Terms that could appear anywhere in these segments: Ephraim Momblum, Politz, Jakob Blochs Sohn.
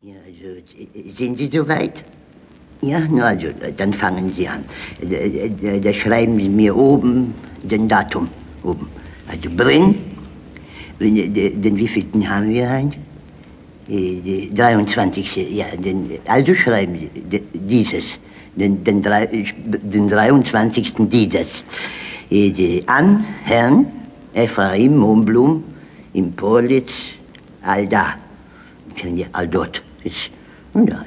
Ja, also, sind Sie soweit? Ja, na also, dann fangen Sie an. Da schreiben Sie mir oben den Datum, oben. Also den wievielten haben wir heute? 23. Ja, also schreiben Sie dieses, den 23. dieses. An Herrn Ephraim Momblum in Politz, Alda. Kennen wir Aldot. Unter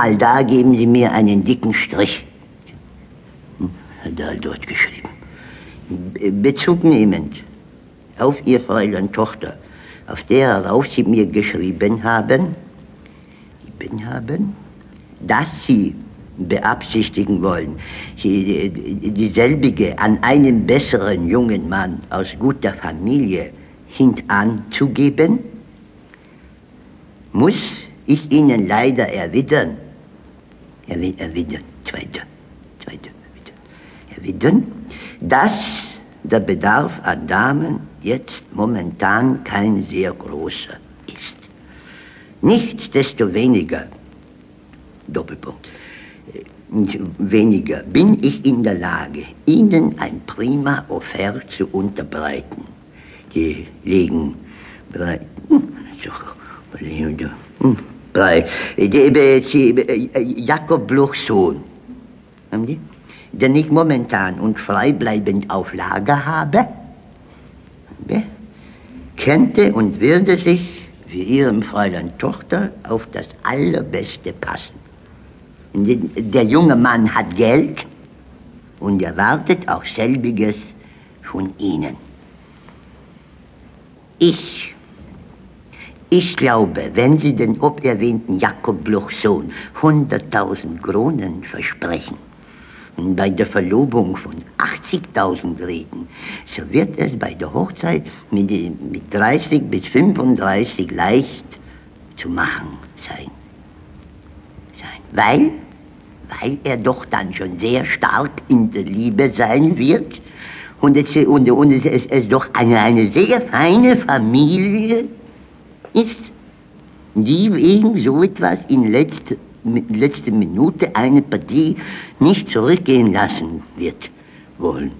Alda geben Sie mir einen dicken Strich. Hat er Aldot geschrieben. Bezug nehmend auf Ihr Fräulein Tochter, auf derauf Sie mir geschrieben haben, dass Sie beabsichtigen wollen, dieselbige an einen besseren jungen Mann aus guter Familie hintan zu geben, muss ich Ihnen leider erwidern. Erwidern, dass der Bedarf an Damen jetzt momentan kein sehr großer ist. Nichtsdestoweniger, Doppelpunkt, weniger bin ich in der Lage, Ihnen ein prima Offert zu unterbreiten. Die liegen bei Jakob Blochs Sohn, den ich momentan und freibleibend auf Lager habe, könnte und würde sich für Ihrem Fräulein Tochter auf das Allerbeste passen. Der junge Mann hat Geld und erwartet auch selbiges von Ihnen. Ich glaube, wenn Sie den oberwähnten Jakob Blochs Sohn 100.000 Kronen versprechen und bei der Verlobung von 80.000 reden, so wird es bei der Hochzeit mit 30 bis 35 leicht zu machen sein. Weil er doch dann schon sehr stark in der Liebe sein wird und es doch eine sehr feine Familie ist, die wegen so etwas in letzter Minute eine Partie nicht zurückgehen lassen wird wollen.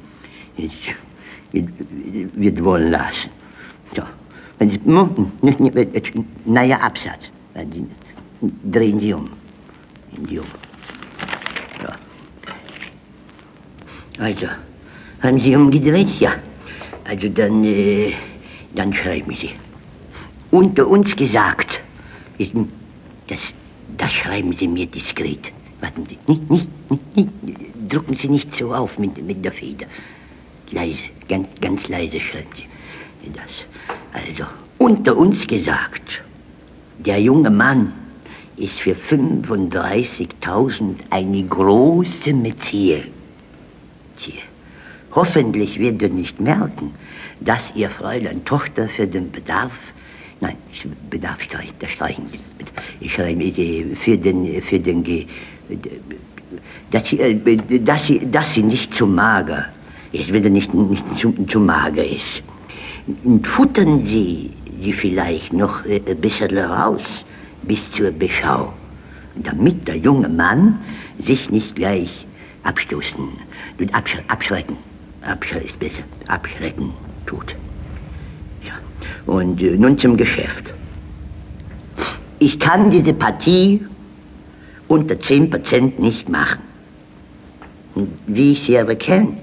So. Naja, Absatz. Drehen Sie um. Ja. Also, haben Sie umgedreht? Ja. Also dann schreiben Sie. Unter uns gesagt, das schreiben Sie mir diskret. Warten Sie, drucken Sie nicht so auf mit der Feder. Leise, ganz leise schreiben Sie das. Also, unter uns gesagt, der junge Mann ist für 35.000 eine große Metier. Hoffentlich wird er nicht merken, dass Ihr Fräulein Tochter für den Bedarf, nein, Bedarf streichen, ich schreibe dass sie nicht zu mager ist, wenn er nicht zu mager ist. Und futtern Sie die vielleicht noch ein bisschen raus, bis zur Beschau, damit der junge Mann sich nicht gleich abstoßen und abschrecken tut. Ja. Und nun zum Geschäft. Ich kann diese Partie unter 10% nicht machen. Und wie ich sie aber kenne,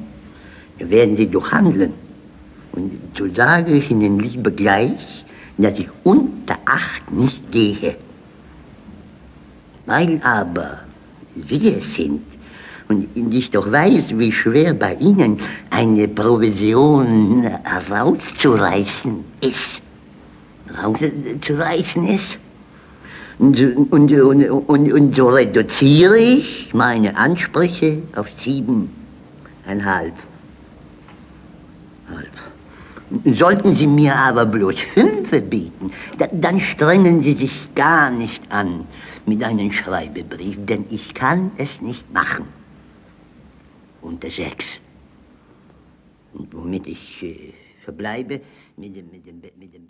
werden Sie durchhandeln. Und so sage ich Ihnen lieber gleich, dass ich unter 8 nicht gehe. Weil aber Sie es sind und ich doch weiß, wie schwer bei Ihnen eine Provision rauszureißen ist. Und so reduziere ich meine Ansprüche auf 7,5. Sollten Sie mir aber bloß 5 bieten, dann strengen Sie sich gar nicht an mit einem Schreibebrief, denn ich kann es nicht machen. Unter 6. Und womit ich verbleibe mit dem